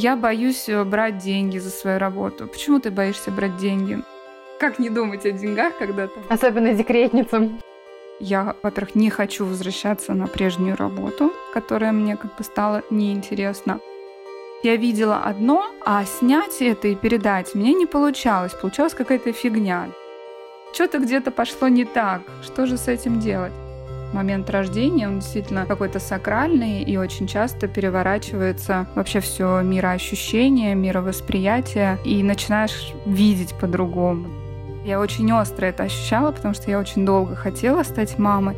Я боюсь брать деньги за свою работу. Почему ты боишься брать деньги? Как не думать о деньгах когда-то? Особенно декретницам. Я, во-первых, не хочу возвращаться на прежнюю работу, которая мне как бы стала неинтересна. Я видела одно, а снять это и передать мне не получалось. Получалась какая-то фигня. Что-то где-то пошло не так. Что же с этим делать? Момент рождения, он действительно какой-то сакральный и очень часто переворачивается вообще все мироощущение, мировосприятие, и начинаешь видеть по-другому. Я очень остро это ощущала, потому что я очень долго хотела стать мамой.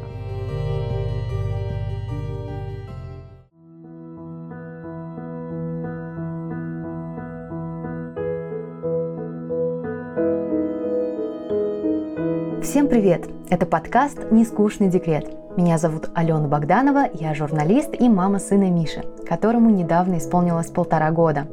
Всем привет! Это подкаст «Нескучный декрет». Меня зовут Алёна Богданова, я журналист и мама сына Миши, которому недавно исполнилось 1,5 года.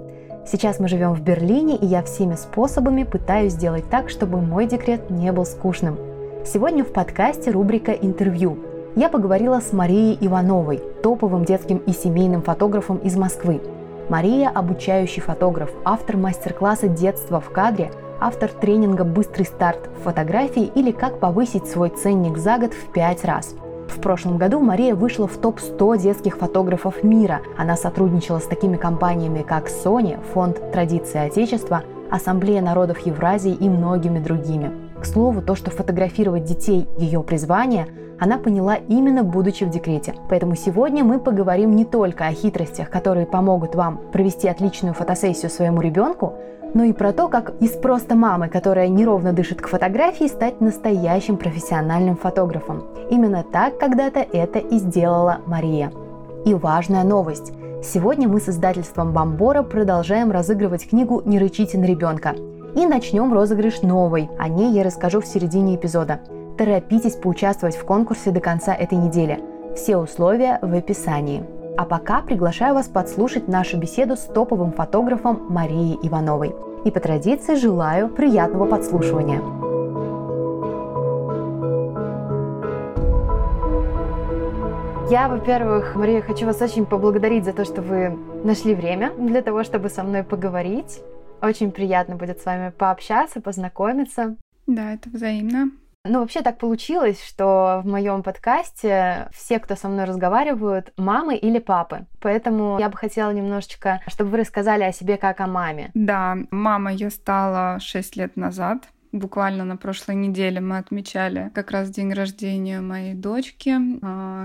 Сейчас мы живем в Берлине, и я всеми способами пытаюсь сделать так, чтобы мой декрет не был скучным. Сегодня в подкасте рубрика «Интервью». Я поговорила с Марией Ивановой, топовым детским и семейным фотографом из Москвы. Мария – обучающий фотограф, автор мастер-класса «Детство в кадре», автор тренинга «Быстрый старт в фотографии» или «Как повысить свой ценник за год в 5 раз». В прошлом году Мария вышла в топ-100 детских фотографов мира. Она сотрудничала с такими компаниями, как Sony, Фонд Традиции Отечества, Ассамблея народов Евразии и многими другими. К слову, то, что фотографировать детей – ее призвание, она поняла именно будучи в декрете. Поэтому сегодня мы поговорим не только о хитростях, которые помогут вам провести отличную фотосессию своему ребенку, но и про то, как из просто мамы, которая неровно дышит к фотографии, стать настоящим профессиональным фотографом. Именно так когда-то это и сделала Мария. И важная новость. Сегодня мы с издательством «Бомбора» продолжаем разыгрывать книгу «Не рычите на ребенка». И начнем розыгрыш новой. О ней я расскажу в середине эпизода. Торопитесь поучаствовать в конкурсе до конца этой недели. Все условия в описании. А пока приглашаю вас подслушать нашу беседу с топовым фотографом Марией Ивановой. И по традиции желаю приятного подслушивания. Я, во-первых, Мария, хочу вас очень поблагодарить за то, что вы нашли время для того, чтобы со мной поговорить. Очень приятно будет с вами пообщаться, познакомиться. Да, это взаимно. Ну, вообще так получилось, что в моем подкасте все, кто со мной разговаривают, мамы или папы. Поэтому я бы хотела немножечко, чтобы вы рассказали о себе как о маме. Да, мама я стала 6 лет назад. Буквально на прошлой неделе мы отмечали как раз день рождения моей дочки.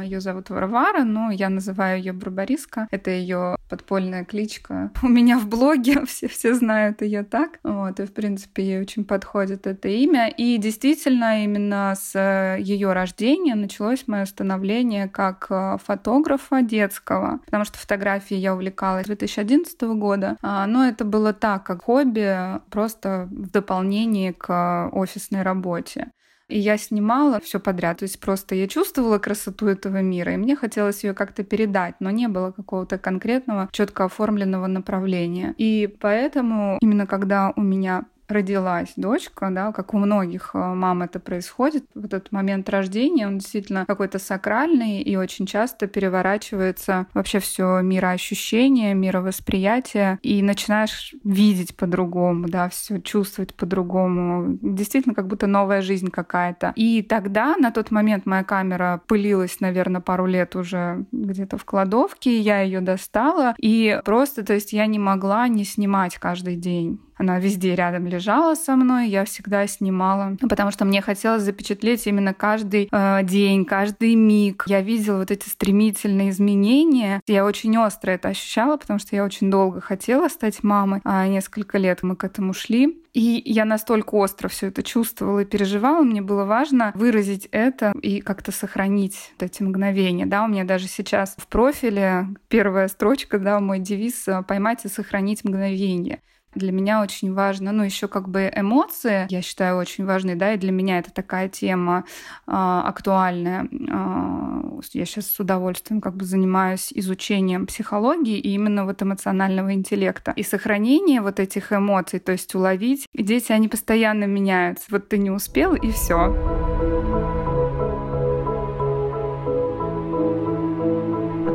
Ее зовут Варвара, но я называю ее Барбариска. Это ее подпольная кличка. У меня в блоге все знают ее так. Вот, и в принципе ей очень подходит это имя. И действительно именно с ее рождения началось мое становление как фотографа детского, потому что фотографией я увлекалась с 2011 года. Но это было так, как хобби, просто в дополнение к офисной работе. И я снимала все подряд. То есть просто я чувствовала красоту этого мира, и мне хотелось ее как-то передать, но не было какого-то конкретного, четко оформленного направления. И поэтому именно когда у меня родилась дочка, да, как у многих мам это происходит, вот этот момент рождения, он действительно какой-то сакральный и очень часто переворачивается вообще все мироощущение, мировосприятие, и начинаешь видеть по-другому, да, все чувствовать по-другому, действительно как будто новая жизнь какая-то. И тогда, на тот момент моя камера пылилась, наверное, пару лет уже где-то в кладовке, я ее достала, и просто, то есть я не могла не снимать каждый день. Она везде рядом лежала со мной, я всегда снимала, потому что мне хотелось запечатлеть именно каждый день, каждый миг. Я видела вот эти стремительные изменения. Я очень остро это ощущала, потому что я очень долго хотела стать мамой, а несколько лет мы к этому шли. И я настолько остро все это чувствовала и переживала, мне было важно выразить это и как-то сохранить вот эти мгновения. Да, у меня даже сейчас в профиле первая строчка, да, мой девиз «Поймать и сохранить мгновение». Для меня очень важно, ну, еще как бы эмоции, я считаю, очень важны, да, и для меня это такая тема актуальная. Я сейчас с удовольствием как бы занимаюсь изучением психологии и именно вот эмоционального интеллекта. И сохранение вот этих эмоций, то есть уловить. Дети, они постоянно меняются. Вот ты не успел, и все.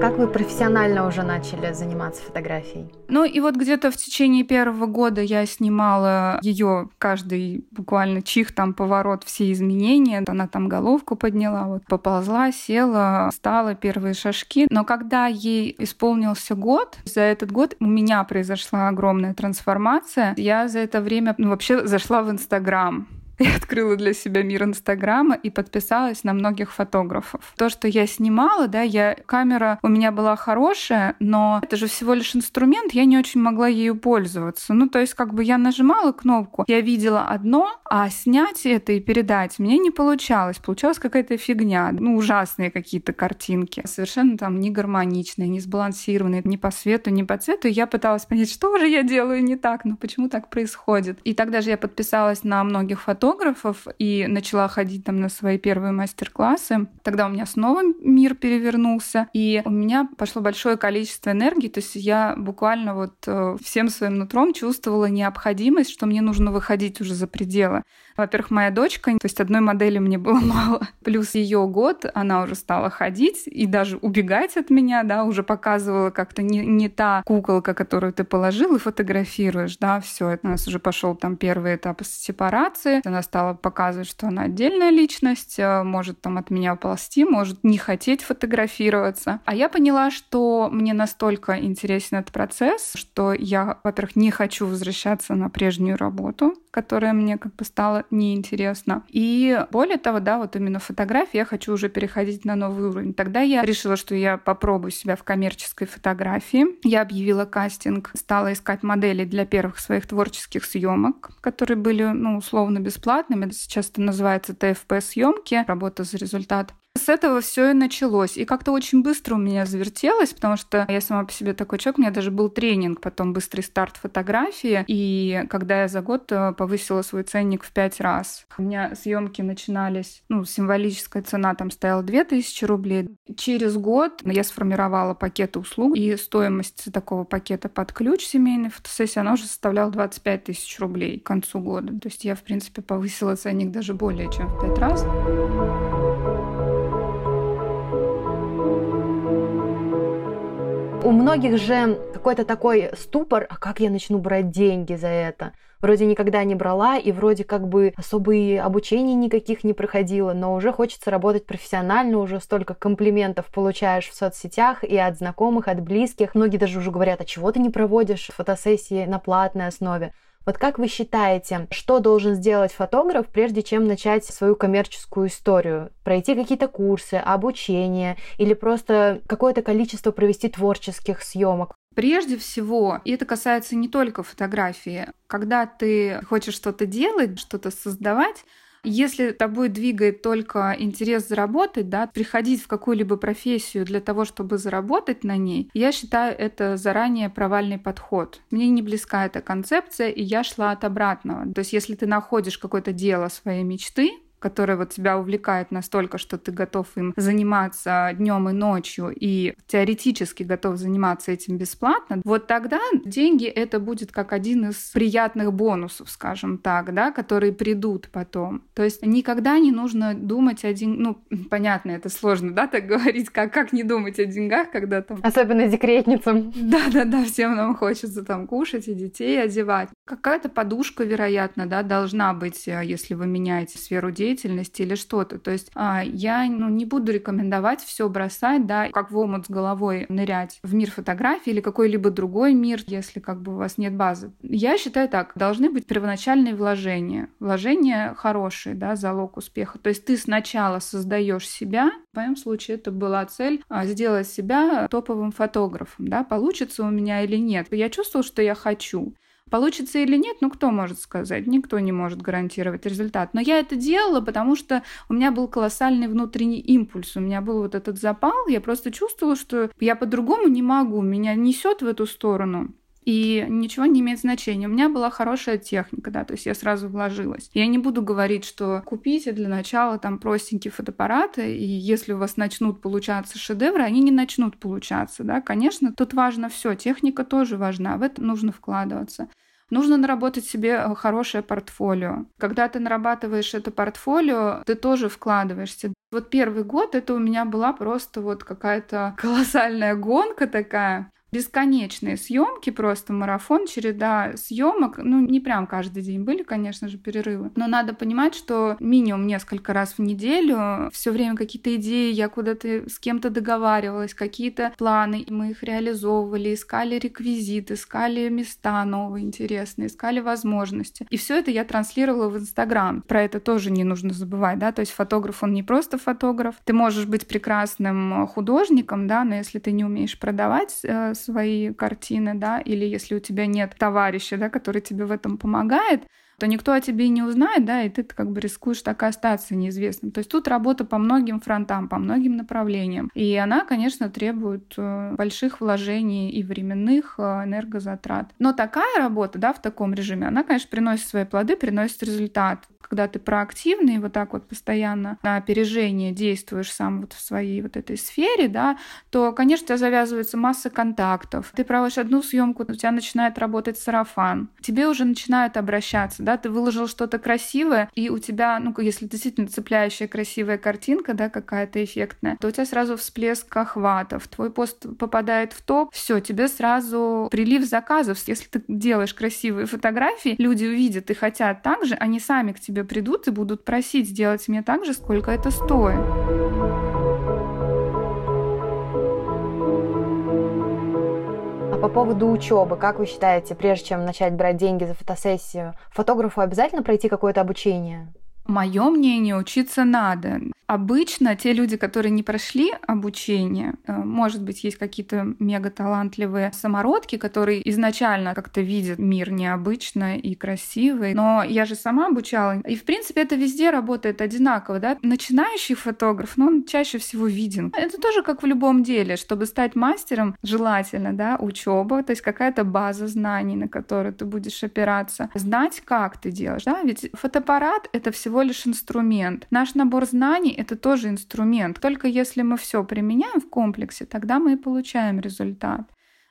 Как вы профессионально уже начали заниматься фотографией? Ну и вот где-то в течение первого года я снимала ее каждый буквально чих, там поворот, все изменения. Она там головку подняла, вот поползла, села, стала первые шажки. Но когда ей исполнился год, за этот год у меня произошла огромная трансформация. Я за это время вообще зашла в Инстаграм. Я открыла для себя мир Инстаграма и подписалась на многих фотографов. То, что я снимала, да, камера у меня была хорошая, но это же всего лишь инструмент, я не очень могла ею пользоваться. Ну, то есть, как бы я нажимала кнопку, я видела одно, а снять это и передать мне не получалось. Получалась какая-то фигня, ужасные какие-то картинки, совершенно там не гармоничные, не сбалансированные, ни по свету, ни по цвету. И я пыталась понять, что же я делаю не так, почему так происходит. И тогда же я подписалась на многих фотографов и начала ходить там на свои первые мастер-классы. Тогда у меня снова мир перевернулся, и у меня пошло большое количество энергии, то есть я буквально всем своим нутром чувствовала необходимость, что мне нужно выходить уже за пределы. Во-первых, моя дочка, то есть одной модели мне было мало, плюс ее год, она уже стала ходить и даже убегать от меня, да, уже показывала как-то не та куколка, которую ты положил и фотографируешь, да, все, это у нас уже пошел там первый этап сепарации, она стала показывать, что она отдельная личность, может там от меня ползти, может не хотеть фотографироваться. А я поняла, что мне настолько интересен этот процесс, что я, во-первых, не хочу возвращаться на прежнюю работу, которая мне стала неинтересна. И более того, да, именно фотографии я хочу уже переходить на новый уровень. Тогда я решила, что я попробую себя в коммерческой фотографии. Я объявила кастинг, стала искать модели для первых своих творческих съемок, которые были, условно, бесплатными. Сейчас это называется ТФП-съемки, работа за результат. С этого все и началось. И как-то очень быстро у меня завертелось, потому что я сама по себе такой человек. У меня даже был тренинг, потом «Быстрый старт в фотографии». И когда я за год повысила свой ценник в 5 раз. У меня съемки начинались, символическая цена там стояла 2000 рублей. Через год я сформировала пакеты услуг, и стоимость такого пакета под ключ семейной фотосессии, она уже составляла 25 тысяч рублей к концу года. То есть я, в принципе, повысила ценник даже более чем в 5 раз. У многих же какой-то такой ступор, а как я начну брать деньги за это? Вроде никогда не брала, и вроде как бы особо и обучений никаких не проходила, но уже хочется работать профессионально, уже столько комплиментов получаешь в соцсетях и от знакомых, от близких. Многие даже уже говорят, а чего ты не проводишь фотосессии на платной основе? Вот как вы считаете, что должен сделать фотограф, прежде чем начать свою коммерческую историю? Пройти какие-то курсы, обучение или просто какое-то количество провести творческих съемок? Прежде всего, и это касается не только фотографии, когда ты хочешь что-то делать, что-то создавать, если тобой двигает только интерес заработать, да, приходить в какую-либо профессию для того, чтобы заработать на ней, я считаю, это заранее провальный подход. Мне не близка эта концепция, и я шла от обратного. То есть если ты находишь какое-то дело своей мечты, которое тебя увлекает настолько, что ты готов им заниматься днем и ночью и теоретически готов заниматься этим бесплатно, тогда деньги это будет как один из приятных бонусов, скажем так, да, которые придут потом. То есть никогда не нужно думать о деньгах. Понятно, это сложно, да, так говорить, как не думать о деньгах, когда там... Особенно декретницам. Да-да-да, всем нам хочется там кушать и детей одевать. Какая-то подушка, вероятно, да, должна быть, если вы меняете сферу деятельности или что-то. То есть я не буду рекомендовать все бросать, да, как в омут с головой нырять в мир фотографии или какой-либо другой мир, если у вас нет базы. Я считаю так, должны быть первоначальные вложения. Вложения хорошие, да, залог успеха. То есть ты сначала создаешь себя. В моем случае это была цель сделать себя топовым фотографом, да, получится у меня или нет. Я чувствовала, что я хочу. Получится или нет, кто может сказать? Никто не может гарантировать результат. Но я это делала, потому что у меня был колоссальный внутренний импульс. У меня был этот запал. Я просто чувствовала, что я по-другому не могу. Меня несет в эту сторону. И ничего не имеет значения. У меня была хорошая техника, да, то есть я сразу вложилась. Я не буду говорить, что купите для начала простенькие фотоаппараты, и если у вас начнут получаться шедевры, они не начнут получаться, да, конечно, тут важно все, техника тоже важна, в это нужно вкладываться. Нужно наработать себе хорошее портфолио. Когда ты нарабатываешь это портфолио, ты тоже вкладываешься. Вот первый год это у меня была просто вот какая-то колоссальная гонка такая. Бесконечные съемки, просто марафон, череда съемок. Ну, не прям каждый день были, конечно же, перерывы. Но надо понимать, что минимум несколько раз в неделю все время какие-то идеи, я куда-то с кем-то договаривалась, какие-то планы, мы их реализовывали, искали реквизиты, искали места новые, интересные, искали возможности. И все это я транслировала в Инстаграм. Про это тоже не нужно забывать, да, то есть фотограф, он не просто фотограф. Ты можешь быть прекрасным художником, да, но если ты не умеешь продавать свои картины, да, или если у тебя нет товарища, да, который тебе в этом помогает, то никто о тебе не узнает, да, и ты как бы рискуешь так и остаться неизвестным. То есть тут работа по многим фронтам, по многим направлениям. И она, конечно, требует больших вложений и временных энергозатрат. Но такая работа, да, в таком режиме, она, конечно, приносит свои плоды, приносит результат. Когда ты проактивный, вот так вот постоянно на опережение действуешь сам вот в своей вот этой сфере, да, то, конечно, у тебя завязывается масса контактов. Ты проводишь одну съемку, у тебя начинает работать сарафан. Тебе уже начинают обращаться, да, ты выложил что-то красивое, и у тебя, ну, если действительно цепляющая красивая картинка, да, какая-то эффектная, то у тебя сразу всплеск охватов, твой пост попадает в топ, все, тебе сразу прилив заказов. Если ты делаешь красивые фотографии, люди увидят и хотят так же, они сами к тебе придут и будут просить сделать мне так же, сколько это стоит. По поводу учебы, как вы считаете, прежде чем начать брать деньги за фотосессию, фотографу обязательно пройти какое-то обучение? Мое мнение, учиться надо. Обычно те люди, которые не прошли обучение, может быть, есть какие-то мегаталантливые самородки, которые изначально как-то видят мир необычно и красивый. Но я же сама обучала. И, в принципе, это везде работает одинаково, да? Начинающий фотограф, но он чаще всего виден. Это тоже как в любом деле. Чтобы стать мастером, желательно, да, учеба, то есть какая-то база знаний, на которую ты будешь опираться. Знать, как ты делаешь, да? Ведь фотоаппарат — это всего лишь инструмент. Наш набор знаний — это тоже инструмент. Только если мы все применяем в комплексе, тогда мы и получаем результат.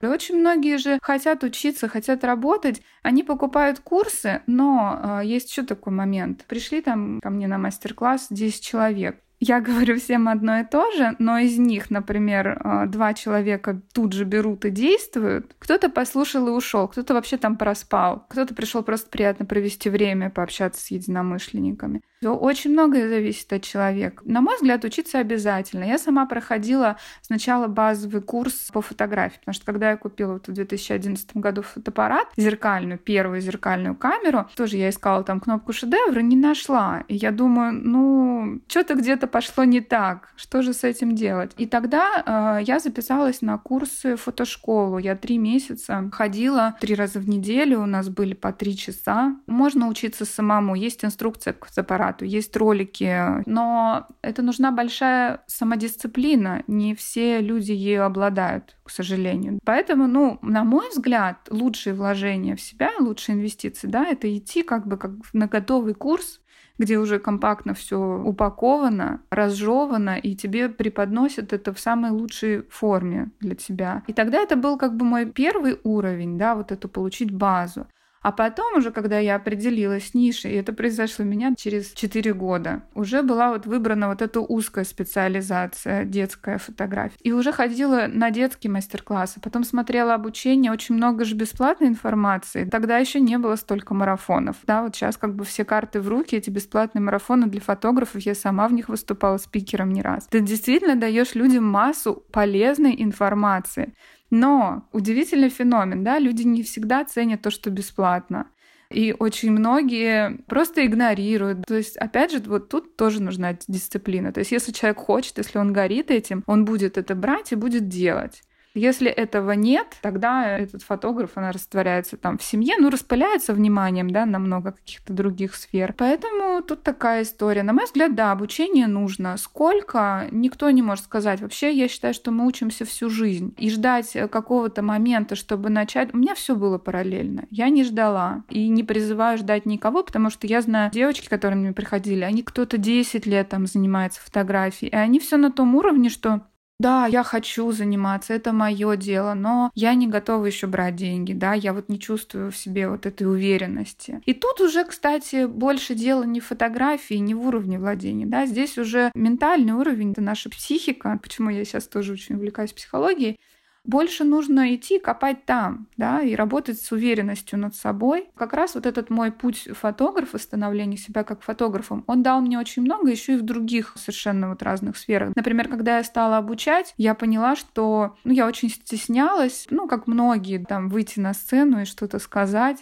И очень многие же хотят учиться, хотят работать, они покупают курсы, но есть еще такой момент. Пришли там ко мне на мастер-класс 10 человек. Я говорю всем одно и то же, но из них, например, 2 человека тут же берут и действуют. Кто-то послушал и ушел, кто-то вообще там проспал, кто-то пришел просто приятно провести время, пообщаться с единомышленниками. Очень многое зависит от человека. На мой взгляд, учиться обязательно. Я сама проходила сначала базовый курс по фотографии, потому что когда я купила в 2011 году фотоаппарат, зеркальную, первую зеркальную камеру, тоже я искала там кнопку шедевра, не нашла. И я думаю, ну, что-то где-то пошло не так, что же с этим делать? И тогда я записалась на курсы фотошколу. Я 3 месяца ходила 3 раза в неделю, у нас были по 3 часа. Можно учиться самому, есть инструкция к фотоаппарату, есть ролики, но это нужна большая самодисциплина. Не все люди ею обладают, к сожалению. Поэтому, ну, на мой взгляд, лучшие вложения в себя, лучшие инвестиции, да, это идти как бы как на готовый курс, где уже компактно все упаковано, разжевано, и тебе преподносят это в самой лучшей форме для тебя. И тогда это был как бы мой первый уровень, да, вот это получить базу. А потом уже, когда я определилась с нишей, и это произошло у меня через 4 года, уже была вот выбрана вот эта узкая специализация, детская фотография. И уже ходила на детские мастер-классы, потом смотрела обучение, очень много же бесплатной информации. Тогда еще не было столько марафонов. Да, вот сейчас как бы все карты в руки, эти бесплатные марафоны для фотографов, я сама в них выступала спикером не раз. Ты действительно даешь людям массу полезной информации. Но удивительный феномен, да, люди не всегда ценят то, что бесплатно. И очень многие просто игнорируют. То есть, опять же, вот тут тоже нужна дисциплина. То есть, если человек хочет, если он горит этим, он будет это брать и будет делать. Если этого нет, тогда этот фотограф, она растворяется там в семье, ну, распыляется вниманием, да, на много каких-то других сфер. Поэтому тут такая история. На мой взгляд, да, обучение нужно. Сколько? Никто не может сказать. Вообще, я считаю, что мы учимся всю жизнь. И ждать какого-то момента, чтобы начать... У меня все было параллельно. Я не ждала. И не призываю ждать никого, потому что я знаю девочки, которые мне приходили, они кто-то 10 лет там занимаются фотографией, и они все на том уровне, что... Да, я хочу заниматься, это мое дело, но я не готова еще брать деньги, да, я вот не чувствую в себе вот этой уверенности. И тут уже, кстати, больше дело не в фотографии, не в уровне владения, да, здесь уже ментальный уровень, это наша психика, почему я сейчас тоже очень увлекаюсь психологией. Больше нужно идти копать там, да, и работать с уверенностью над собой. Как раз вот этот мой путь фотографа, становление себя как фотографом, он дал мне очень много еще и в других совершенно вот разных сферах. Например, когда я стала обучать, я поняла, что я очень стеснялась, как многие, выйти на сцену и что-то сказать.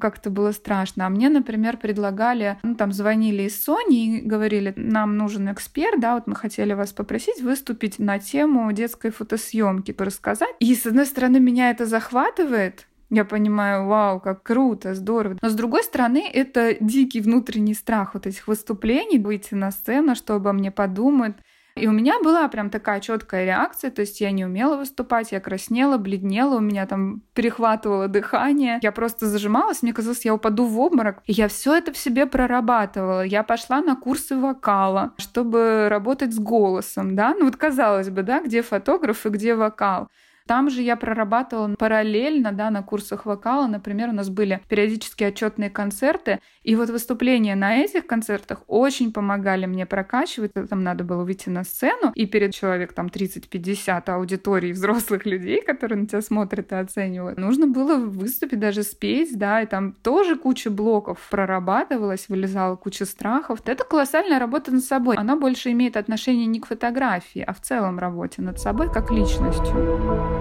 Как-то было страшно. А мне, например, предлагали, звонили из Sony и говорили, нам нужен эксперт, да, вот мы хотели вас попросить выступить на тему детской фотосъемки, рассказать. И, с одной стороны, меня это захватывает, я понимаю, вау, как круто, здорово. Но, с другой стороны, это дикий внутренний страх вот этих выступлений, выйти на сцену, что обо мне подумают. И у меня была прям такая четкая реакция, то есть я не умела выступать, я краснела, бледнела, у меня перехватывало дыхание, я просто зажималась, мне казалось, я упаду в обморок. И я все это в себе прорабатывала, я пошла на курсы вокала, чтобы работать с голосом, да, казалось бы, да, где фотограф и где вокал. Там же я прорабатывала параллельно, да, на курсах вокала. Например, у нас были периодически отчетные концерты, и вот выступления на этих концертах очень помогали мне прокачивать. Там надо было выйти на сцену, и перед человек 30-50 аудитории взрослых людей, которые на тебя смотрят и оценивают. Нужно было выступить, даже спеть, да, и там тоже куча блоков прорабатывалась, вылезала куча страхов. Это колоссальная работа над собой. Она больше имеет отношение не к фотографии, а в целом работе над собой как личностью.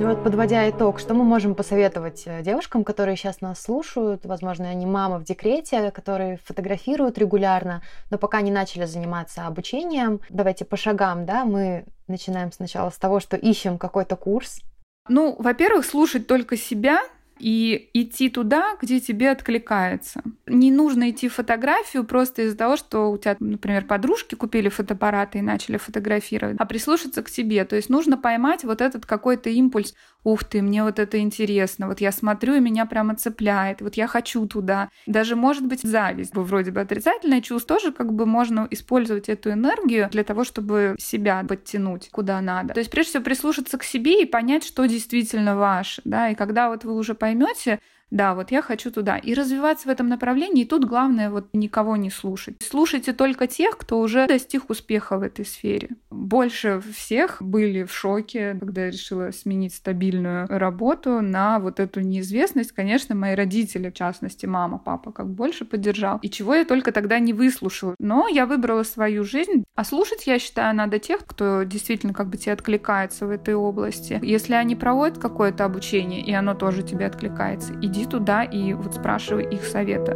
Вот, подводя итог, что мы можем посоветовать девушкам, которые сейчас нас слушают, возможно, они мамы в декрете, которые фотографируют регулярно, но пока не начали заниматься обучением. Давайте по шагам, да, мы начинаем сначала с того, что ищем какой-то курс. Во-первых, слушать только себя и идти туда, где тебе откликается. Не нужно идти в фотографию просто из-за того, что у тебя, например, подружки купили фотоаппараты и начали фотографировать, а прислушаться к себе. То есть нужно поймать вот этот какой-то импульс. Ух ты, мне вот это интересно. Вот я смотрю, и меня прямо цепляет. Вот я хочу туда. Даже, может быть, зависть. Вроде бы отрицательное чувство тоже можно использовать эту энергию для того, чтобы себя подтянуть куда надо. То есть прежде всего прислушаться к себе и понять, что действительно ваше. Да? И когда вот вы уже поймете, да, вот я хочу туда. И развиваться в этом направлении. И тут главное никого не слушать. Слушайте только тех, кто уже достиг успеха в этой сфере. Больше всех были в шоке, когда я решила сменить стабильную работу на вот эту неизвестность. Конечно, мои родители, в частности, мама, папа, больше поддержал. И чего я только тогда не выслушала. Но я выбрала свою жизнь. А слушать, я считаю, надо тех, кто действительно тебе откликается в этой области. Если они проводят какое-то обучение, и оно тоже тебе откликается, иди туда и спрашивай их совета.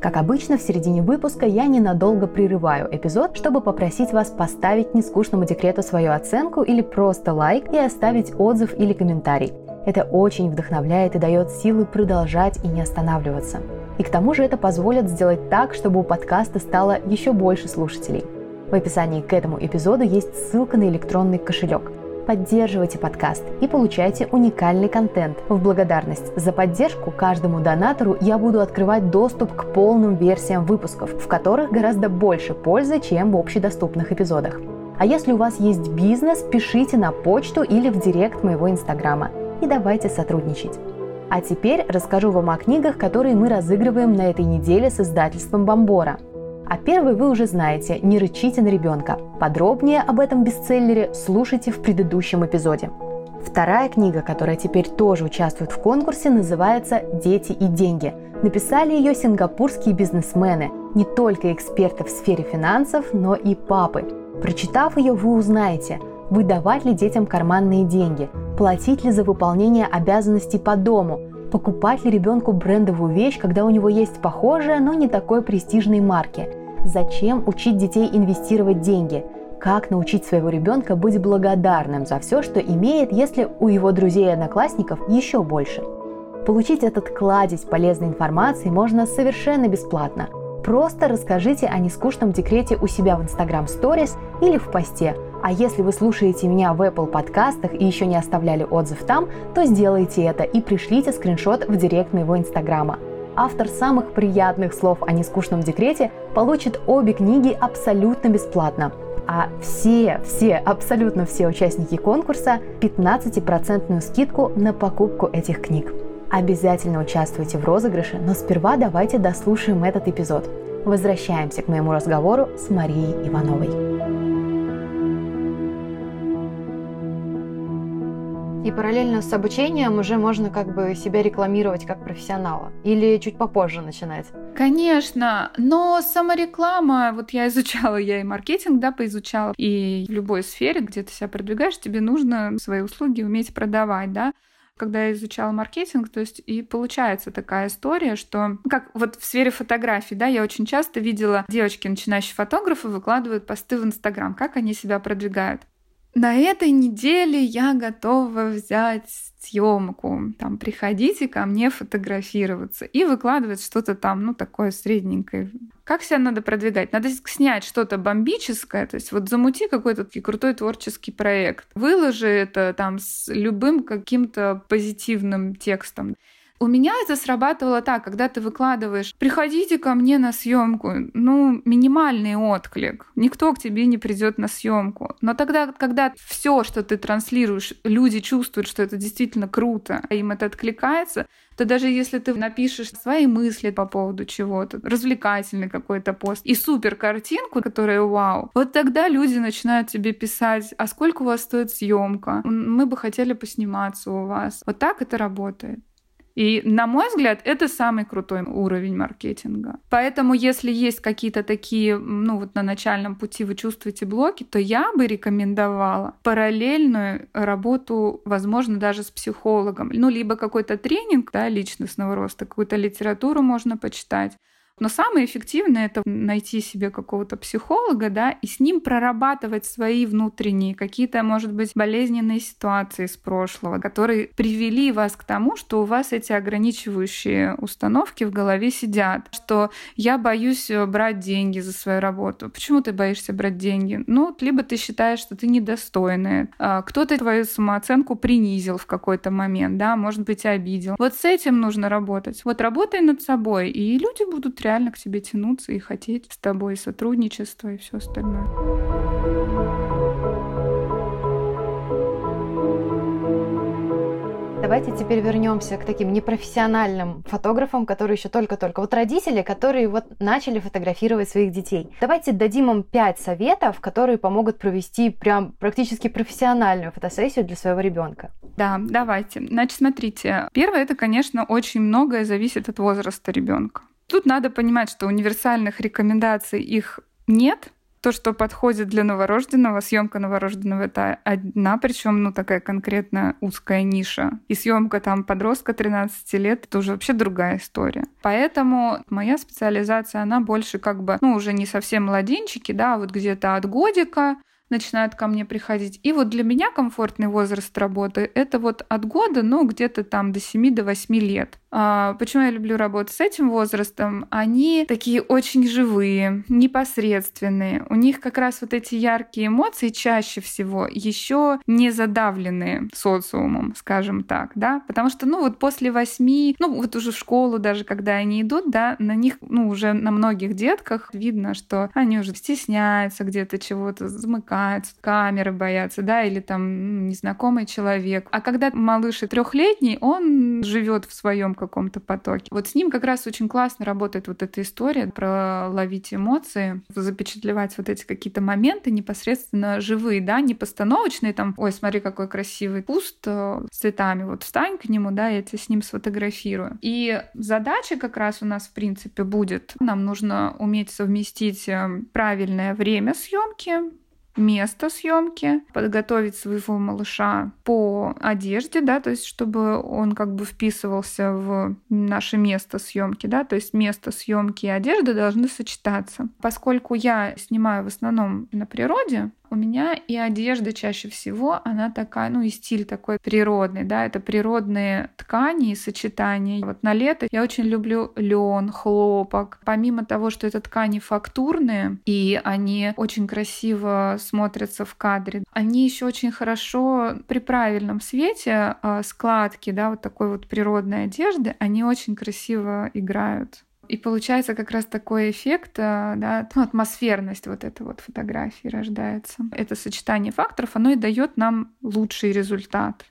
Как обычно, в середине выпуска я ненадолго прерываю эпизод, чтобы попросить вас поставить нескучному декрету свою оценку или просто лайк и оставить отзыв или комментарий. Это очень вдохновляет и дает силы продолжать и не останавливаться. И к тому же это позволит сделать так, чтобы у подкаста стало еще больше слушателей. В описании к этому эпизоду есть ссылка на электронный кошелек. Поддерживайте подкаст и получайте уникальный контент. В благодарность за поддержку каждому донатору я буду открывать доступ к полным версиям выпусков, в которых гораздо больше пользы, чем в общедоступных эпизодах. А если у вас есть бизнес, пишите на почту или в директ моего Инстаграма. И давайте сотрудничать. А теперь расскажу вам о книгах, которые мы разыгрываем на этой неделе с издательством «Бомбора». А первый вы уже знаете «Не рычите на ребенка». Подробнее об этом бестселлере слушайте в предыдущем эпизоде. Вторая книга, которая теперь тоже участвует в конкурсе, называется «Дети и деньги». Написали ее сингапурские бизнесмены, не только эксперты в сфере финансов, но и папы. Прочитав ее, вы узнаете, выдавать ли детям карманные деньги, платить ли за выполнение обязанностей по дому, покупать ли ребенку брендовую вещь, когда у него есть похожая, но не такой престижной марки. Зачем учить детей инвестировать деньги? Как научить своего ребенка быть благодарным за все, что имеет, если у его друзей и одноклассников еще больше? Получить этот кладезь полезной информации можно совершенно бесплатно. Просто расскажите о нескучном декрете у себя в Instagram Stories или в посте. А если вы слушаете меня в Apple подкастах и еще не оставляли отзыв там, то сделайте это и пришлите скриншот в директ моего Инстаграма. автор самых приятных слов о нескучном декрете получит обе книги абсолютно бесплатно, а абсолютно все участники конкурса 15% скидку на покупку этих книг. Обязательно участвуйте в розыгрыше, но сперва давайте дослушаем этот эпизод. Возвращаемся к моему разговору с Марией Ивановой. И параллельно с обучением уже можно как бы себя рекламировать как профессионала? Или чуть попозже начинать? Конечно, но самореклама, вот я изучала и маркетинг, поизучала, и в любой сфере, где ты себя продвигаешь, тебе нужно свои услуги уметь продавать, Когда я изучала маркетинг, то есть и получается такая история, что как вот в сфере фотографий, я очень часто видела, девочки, начинающие фотографы, выкладывают посты в Instagram, как они себя продвигают. На этой неделе я готова взять съемку, приходите ко мне фотографироваться, и выкладывать что-то такое средненькое. Как себя надо продвигать? Надо снять что-то бомбическое, то есть вот замути какой-то крутой творческий проект, выложи это с любым каким-то позитивным текстом. У меня это срабатывало так, когда ты выкладываешь «приходите ко мне на съемку», минимальный отклик, никто к тебе не придет на съемку. Но тогда, когда все, что ты транслируешь, люди чувствуют, что это действительно круто, им это откликается, то даже если ты напишешь свои мысли по поводу чего-то, развлекательный какой-то пост и супер картинку, которая вау, вот тогда люди начинают тебе писать: «А сколько у вас стоит съемка? Мы бы хотели посниматься у вас». Вот так это работает. И, на мой взгляд, это самый крутой уровень маркетинга. Поэтому, если есть какие-то такие, на начальном пути вы чувствуете блоки, то я бы рекомендовала параллельную работу, возможно, даже с психологом. Либо какой-то тренинг, личностного роста, какую-то литературу можно почитать. Но самое эффективное — это найти себе какого-то психолога, и с ним прорабатывать свои внутренние какие-то, может быть, болезненные ситуации из прошлого, которые привели вас к тому, что у вас эти ограничивающие установки в голове сидят, что я боюсь брать деньги за свою работу. Почему ты боишься брать деньги? Либо ты считаешь, что ты недостойная, кто-то твою самооценку принизил в какой-то момент, может быть, обидел. Вот с этим нужно работать. Вот работай над собой, и люди будут реально к тебе тянуться и хотеть с тобой сотрудничество и все остальное. Давайте теперь вернемся к таким непрофессиональным фотографам, которые еще только-только. Вот родители, которые начали фотографировать своих детей. Давайте дадим им 5 советов, которые помогут провести прям практически профессиональную фотосессию для своего ребенка. Да, давайте. Значит, смотрите. Первое, это, конечно, очень многое зависит от возраста ребенка. Тут надо понимать, что универсальных рекомендаций их нет. То, что подходит для новорожденного, съемка новорожденного — это одна, причем такая конкретно узкая ниша. И съемка подростка 13 лет — это уже вообще другая история. Поэтому моя специализация, она больше уже не совсем младенчики, где-то от годика начинают ко мне приходить. И для меня комфортный возраст работы — это от года, где-то до 7-8 лет. Почему я люблю работать с этим возрастом? Они такие очень живые, непосредственные. У них как раз эти яркие эмоции чаще всего еще не задавлены социумом, скажем так, Потому что, после 8, уже в школу даже, когда они идут, на них, уже на многих детках видно, что они уже стесняются где-то чего-то, замыкаются, камеры боятся, или незнакомый человек. А когда малыш 3-летний, он живет в своем каком-то потоке. Вот с ним как раз очень классно работает эта история про ловить эмоции, запечатлевать эти какие-то моменты непосредственно живые, не постановочные, ой, смотри, какой красивый куст с цветами, встань к нему, я тебя с ним сфотографирую. И задача как раз у нас, в принципе, будет, нам нужно уметь совместить правильное время съемки, место съемки, подготовить своего малыша по одежде, то есть чтобы он вписывался в наше место съемки, то есть место съемки и одежда должны сочетаться. Поскольку я снимаю в основном на природе, у меня и одежда чаще всего, она такая, ну и стиль такой природный, да, это природные ткани и сочетания. Вот на лето я очень люблю лен, хлопок. Помимо того, что это ткани фактурные, и они очень красиво смотрятся в кадре, они еще очень хорошо при правильном свете, складки, да, вот такой вот природной одежды, они очень красиво играют. И получается как раз такой эффект, да, ну, атмосферность вот этой вот фотографии рождается. Это сочетание факторов, оно и дает нам лучший результат.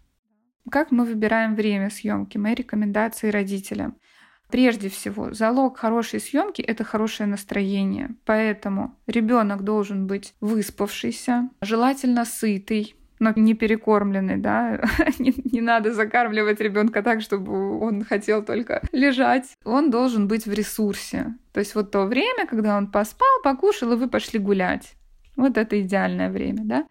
Как мы выбираем время съемки? Мои рекомендации родителям. Прежде всего, залог хорошей съемки — это хорошее настроение. Поэтому ребенок должен быть выспавшийся, желательно сытый, но не перекормленный, да, не надо закармливать ребенка так, чтобы он хотел только лежать. Он должен быть в ресурсе. То есть вот то время, когда он поспал, покушал, и вы пошли гулять. Вот это идеальное время, да.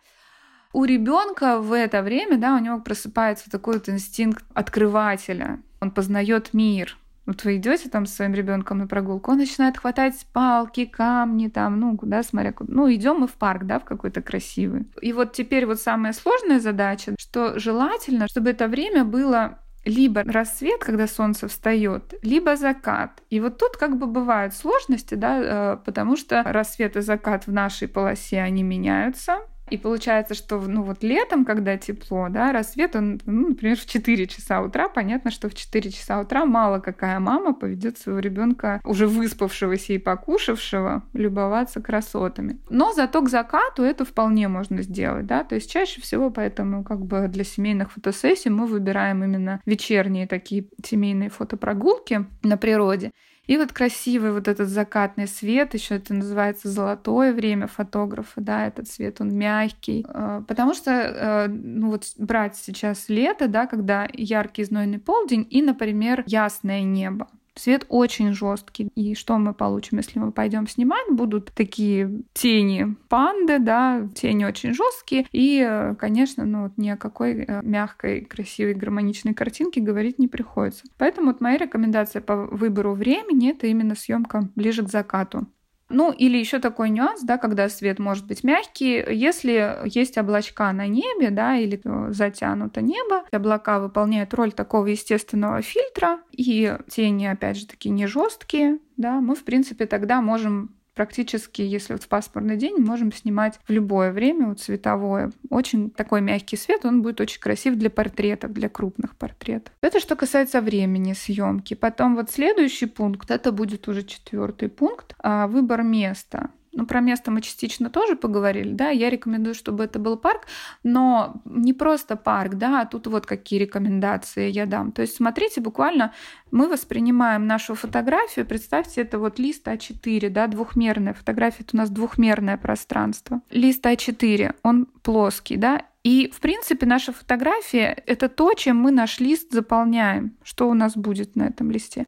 У ребенка в это время, да, у него просыпается такой вот инстинкт открывателя. Он познает мир. Вот вы идете там со своим ребенком на прогулку, он начинает хватать палки, камни, там, ну, куда, смотря, ну, идем мы в парк, да, в какой-то красивый. И вот теперь вот самая сложная задача, что желательно, чтобы это время было либо рассвет, когда солнце встает, либо закат. И вот тут как бы бывают сложности, да, потому что рассвет и закат в нашей полосе, они меняются. И получается, что ну, вот летом, когда тепло, да, рассвет, он, ну, например, в 4 часа утра. Понятно, что в 4 часа утра мало какая мама поведет своего ребенка, уже выспавшегося и покушавшего, любоваться красотами. Но зато к закату это вполне можно сделать. Да? То есть чаще всего поэтому как бы для семейных фотосессий мы выбираем именно вечерние такие семейные фотопрогулки на природе. И вот красивый вот этот закатный свет, еще это называется золотое время фотографа, да, этот свет, он мягкий. Потому что, ну вот брать сейчас лето, да, когда яркий знойный полдень и, например, ясное небо. Свет очень жесткий. И что мы получим, если мы пойдем снимать? Будут такие тени панды, да, тени очень жесткие. И, конечно, ну вот ни о какой мягкой, красивой, гармоничной картинке говорить не приходится. Поэтому вот моя рекомендация по выбору времени — это именно съемка ближе к закату. Ну, или еще такой нюанс, да, когда свет может быть мягкий, если есть облачка на небе, да, или затянуто небо, облака выполняют роль такого естественного фильтра, и тени, опять же таки, не жесткие, да, мы, в принципе, тогда можем практически, если вот в пасмурный день, можем снимать в любое время, вот цветовое. Очень такой мягкий свет, он будет очень красив для портретов, для крупных портретов. Это что касается времени съемки. Потом вот следующий пункт, это будет уже 4-й пункт, выбор места. Ну, про место мы частично тоже поговорили, да, я рекомендую, чтобы это был парк, но не просто парк, да, а тут вот какие рекомендации я дам. То есть, смотрите, буквально мы воспринимаем нашу фотографию, представьте, это вот лист А4, да, двухмерная фотография, это у нас двухмерное пространство. Лист А4, он плоский, да, и, в принципе, наша фотография — это то, чем мы наш лист заполняем, что у нас будет на этом листе.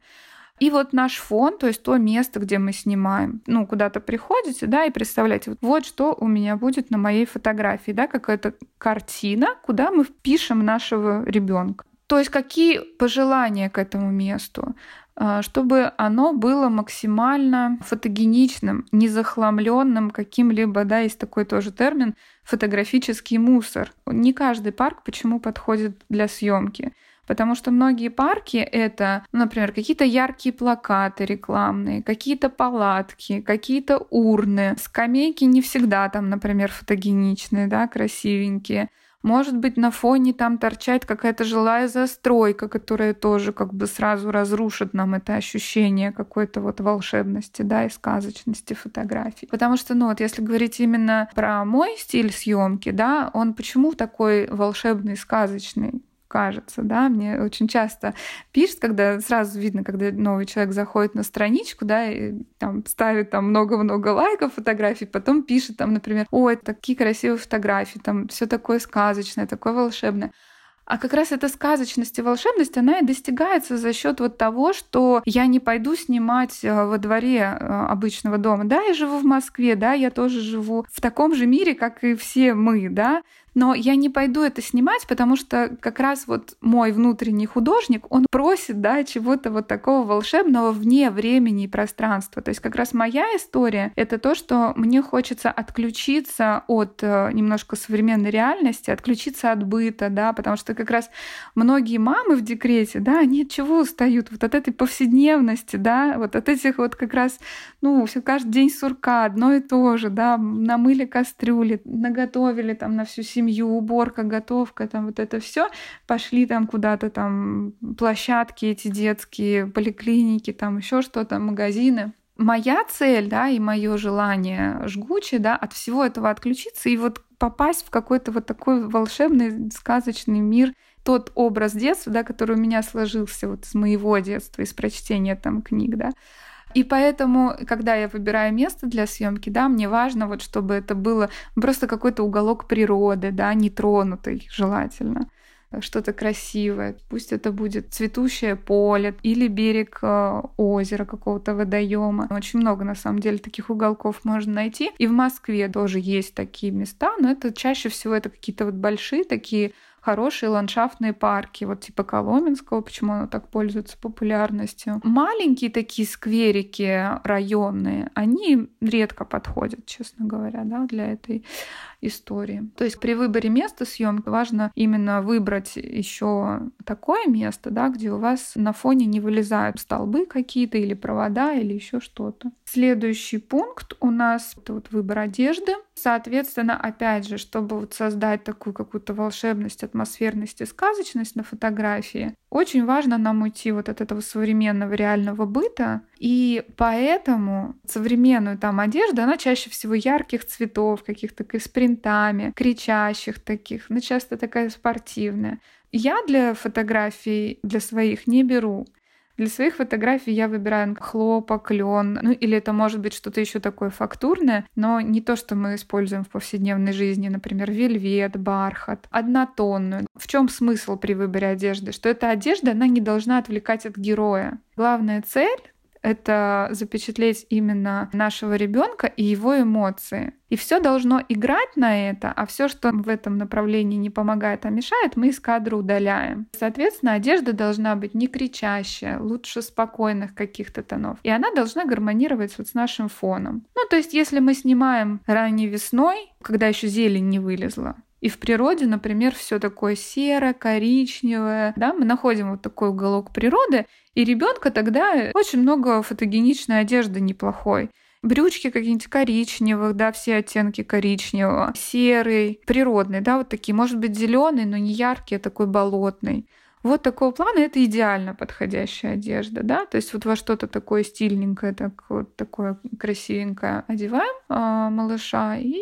И вот наш фон, то есть то место, где мы снимаем. Ну, куда-то приходите, да, и представляете, вот что у меня будет на моей фотографии, да, какая-то картина, куда мы впишем нашего ребенка. То есть какие пожелания к этому месту, чтобы оно было максимально фотогеничным, не захламленным каким-либо, да, есть такой тоже термин, фотографический мусор. Не каждый парк почему подходит для съемки. Потому что многие парки — это, например, какие-то яркие плакаты рекламные, какие-то палатки, какие-то урны. Скамейки не всегда там, например, фотогеничные, да, красивенькие. Может быть, на фоне там торчать какая-то жилая застройка, которая тоже как бы сразу разрушит нам это ощущение какой-то вот волшебности, да, и сказочности фотографий. Потому что, ну вот, если говорить именно про мой стиль съемки, да, он почему такой волшебный, сказочный? Кажется, да, мне очень часто пишут, когда сразу видно, когда новый человек заходит на страничку, да, и там ставит там много-много лайков фотографий, потом пишет там, например, ой, такие красивые фотографии, там все такое сказочное, такое волшебное. А как раз эта сказочность и волшебность, она и достигается за счет вот того, что я не пойду снимать во дворе обычного дома. Да, я живу в Москве, да, я тоже живу в таком же мире, как и все мы, да. Но я не пойду это снимать, потому что как раз вот мой внутренний художник, он просит, да, чего-то вот такого волшебного вне времени и пространства. То есть как раз моя история — это то, что мне хочется отключиться от немножко современной реальности, отключиться от быта, да, потому что как раз многие мамы в декрете, да, они от чего устают? Вот от этой повседневности, да, вот от этих вот как раз, ну, все каждый день сурка, одно и то же, да, намыли кастрюли, наготовили там на всю семью, уборка, готовка, там вот это все, пошли там куда-то там площадки эти детские, поликлиники, там еще что-то, магазины. Моя цель, да, и мое желание жгучее, да, от всего этого отключиться и вот попасть в какой-то вот такой волшебный, сказочный мир. Тот образ детства, да, который у меня сложился вот с моего детства, из прочтения там книг, да. И поэтому, когда я выбираю место для съемки, да, мне важно, вот, чтобы это было просто какой-то уголок природы, да, нетронутый, желательно, что-то красивое. Пусть это будет цветущее поле или берег озера, какого-то водоема. Очень много, на самом деле, таких уголков можно найти. И в Москве тоже есть такие места, но это чаще всего это какие-то вот большие такие хорошие ландшафтные парки, вот типа Коломенского, почему оно так пользуется популярностью. Маленькие такие скверики районные, они редко подходят, честно говоря, да, для этой истории. То есть при выборе места съемки важно именно выбрать еще такое место, да, где у вас на фоне не вылезают столбы какие-то или провода, или еще что-то. Следующий пункт у нас это вот выбор одежды. Соответственно, опять же, чтобы вот создать такую какую-то волшебность, атмосферность и сказочность на фотографии, очень важно нам уйти вот от этого современного реального быта. И поэтому современную там одежду, она чаще всего ярких цветов, каких-то с принтами, кричащих таких, но часто такая спортивная. Я для фотографий, для своих не беру. Для своих фотографий я выбираю хлопок, лен, ну или это может быть что-то еще такое фактурное, но не то, что мы используем в повседневной жизни, например, вельвет, бархат, однотонную. В чем смысл при выборе одежды? Что эта одежда, она не должна отвлекать от героя. Главная цель — это запечатлеть именно нашего ребенка и его эмоции. И все должно играть на это, а все, что в этом направлении не помогает, а мешает, мы из кадра удаляем. Соответственно, одежда должна быть не кричащая, лучше спокойных каких-то тонов. И она должна гармонировать вот с нашим фоном. Ну, то есть, если мы снимаем ранней весной, когда еще зелень не вылезла, и в природе, например, все такое серо, коричневое, да, мы находим вот такой уголок природы, и ребенка тогда очень много фотогеничной одежды неплохой. Брючки какие-нибудь коричневых, да, все оттенки коричневого, серый, природный, да, вот такие, может быть, зеленый, но не яркий, а такой болотный. Вот такого плана это идеально подходящая одежда, да, то есть вот во что-то такое стильненькое, так, вот такое красивенькое одеваем малыша и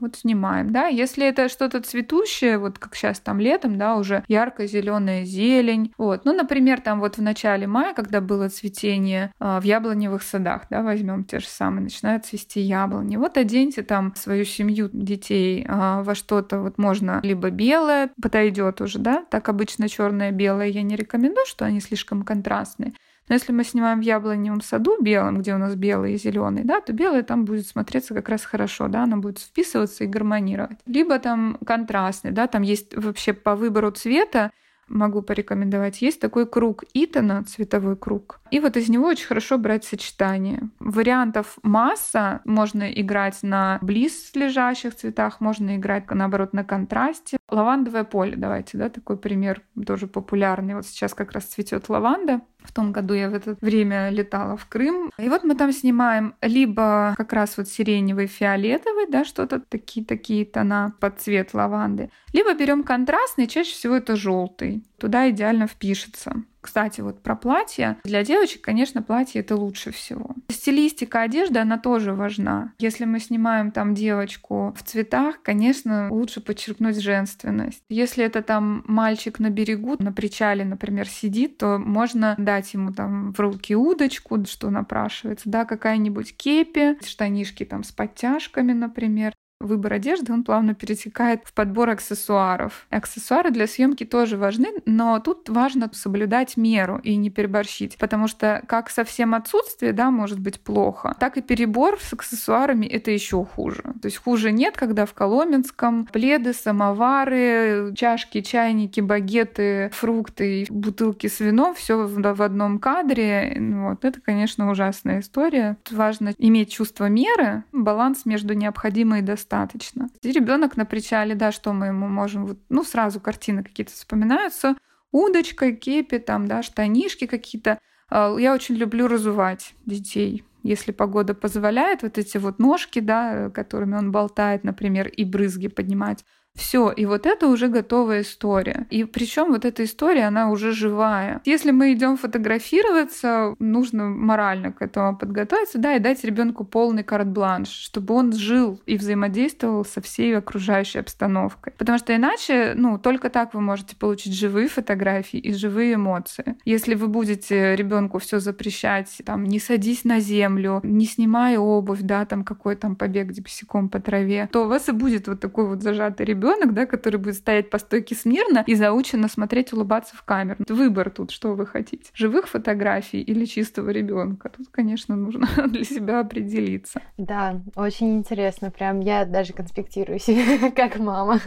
вот снимаем, да. Если это что-то цветущее, вот как сейчас там летом, да, уже ярко-зеленая зелень, вот. Ну, например, там вот в начале мая, когда было цветение в яблоневых садах, да, возьмем те же самые, начинают цвести яблони. Вот оденьте там свою семью детей во что-то, вот можно либо белое, подойдет уже, да, так обычно черное. Белое я не рекомендую, что они слишком контрастные. Но если мы снимаем в яблоневом саду белым, где у нас белый и зеленый, да, то белое там будет смотреться как раз хорошо, да, оно будет вписываться и гармонировать. Либо там контрастный, да, там есть вообще по выбору цвета, могу порекомендовать, есть такой круг Итона, цветовой круг. И вот из него очень хорошо брать сочетание. Вариантов масса. Можно играть на близлежащих цветах, можно играть, наоборот, на контрасте. Лавандовое поле, давайте, да, такой пример тоже популярный. Вот сейчас как раз цветет лаванда. В том году я в это время летала в Крым. И вот мы там снимаем либо как раз вот сиреневый, фиолетовый, да, что-то такие тона под цвет лаванды. Либо берем контрастный, чаще всего это желтый. Туда идеально впишется. Кстати, вот про платья. Для девочек, конечно, платье это лучше всего. Стилистика одежды, она тоже важна. Если мы снимаем там девочку в цветах, конечно, лучше подчеркнуть женственность. Если это там мальчик на берегу, на причале, например, сидит, то можно дать ему там в руки удочку, что напрашивается, да, какая-нибудь кепи, штанишки там с подтяжками, например. Выбор одежды, он плавно перетекает в подбор аксессуаров. Аксессуары для съемки тоже важны, но тут важно соблюдать меру и не переборщить, потому что как совсем отсутствие, да, может быть плохо, так и перебор с аксессуарами — это еще хуже. То есть хуже нет, когда в Коломенском пледы, самовары, чашки, чайники, багеты, фрукты, бутылки с вином, все в одном кадре. Вот. Это, конечно, ужасная история. Важно иметь чувство меры, баланс между необходимо и достаточно. И ребенок на причале, да, что мы ему можем... Вот, ну, сразу картины какие-то вспоминаются. Удочка, кепи, там, да, штанишки какие-то. Я очень люблю разувать детей, если погода позволяет, вот эти вот ножки, да, которыми он болтает, например, и брызги поднимать. Все, и вот это уже готовая история. И причем вот эта история, она уже живая. Если мы идем фотографироваться, нужно морально к этому подготовиться, да, и дать ребенку полный карт-бланш, чтобы он жил и взаимодействовал со всей окружающей обстановкой. Потому что иначе, ну, только так вы можете получить живые фотографии и живые эмоции. Если вы будете ребенку все запрещать, там, не садись на землю, не снимай обувь, да, там, какой там побег босиком по траве, то у вас и будет вот такой вот зажатый ребенок, да, который будет стоять по стойке смирно и заученно смотреть, улыбаться в камеру. Выбор тут, что вы хотите. Живых фотографий или чистого ребенка. Тут, конечно, нужно для себя определиться. Да, очень интересно. Прям я даже конспектирую себе как мама.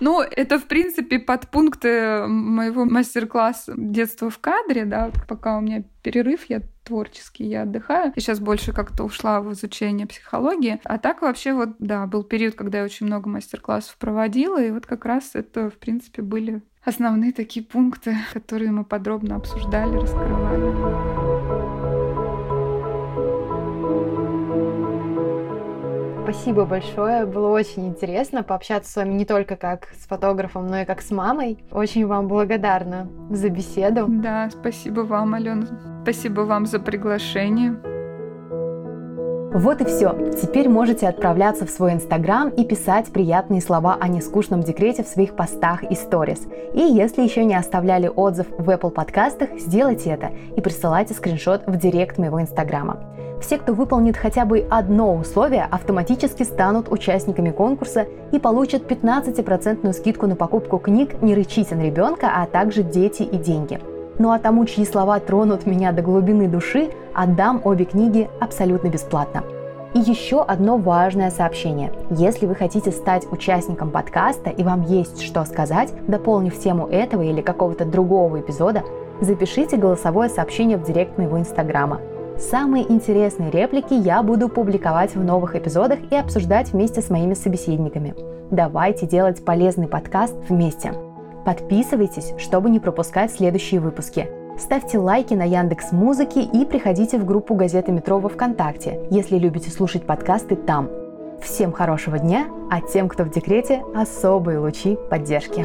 Ну, это, в принципе, подпункты моего мастер-класса «Детство в кадре». Да, пока у меня перерыв, я творчески, я отдыхаю. И сейчас больше как-то ушла в изучение психологии. А так вообще вот, да, был период, когда я очень много мастер-классов проводила, и вот как раз это, в принципе, были основные такие пункты, которые мы подробно обсуждали, раскрывали. Спасибо большое. Было очень интересно пообщаться с вами не только как с фотографом, но и как с мамой. Очень вам благодарна за беседу. Да, спасибо вам, Алёна. Спасибо вам за приглашение. Вот и все. Теперь можете отправляться в свой Инстаграм и писать приятные слова о нескучном декрете в своих постах и сторис. И если еще не оставляли отзыв в Apple подкастах, сделайте это и присылайте скриншот в директ моего Инстаграма. Все, кто выполнит хотя бы одно условие, автоматически станут участниками конкурса и получат 15% скидку на покупку книг «Не рычите на ребенка», а также «Дети и деньги». Ну а тому, чьи слова тронут меня до глубины души, отдам обе книги абсолютно бесплатно. И еще одно важное сообщение. Если вы хотите стать участником подкаста и вам есть что сказать, дополнив тему этого или какого-то другого эпизода, запишите голосовое сообщение в директ моего Инстаграма. Самые интересные реплики я буду публиковать в новых эпизодах и обсуждать вместе с моими собеседниками. Давайте делать полезный подкаст вместе. Подписывайтесь, чтобы не пропускать следующие выпуски. Ставьте лайки на Яндекс.Музыке и приходите в группу газеты «Метро» во ВКонтакте, если любите слушать подкасты там. Всем хорошего дня, а тем, кто в декрете, особые лучи поддержки.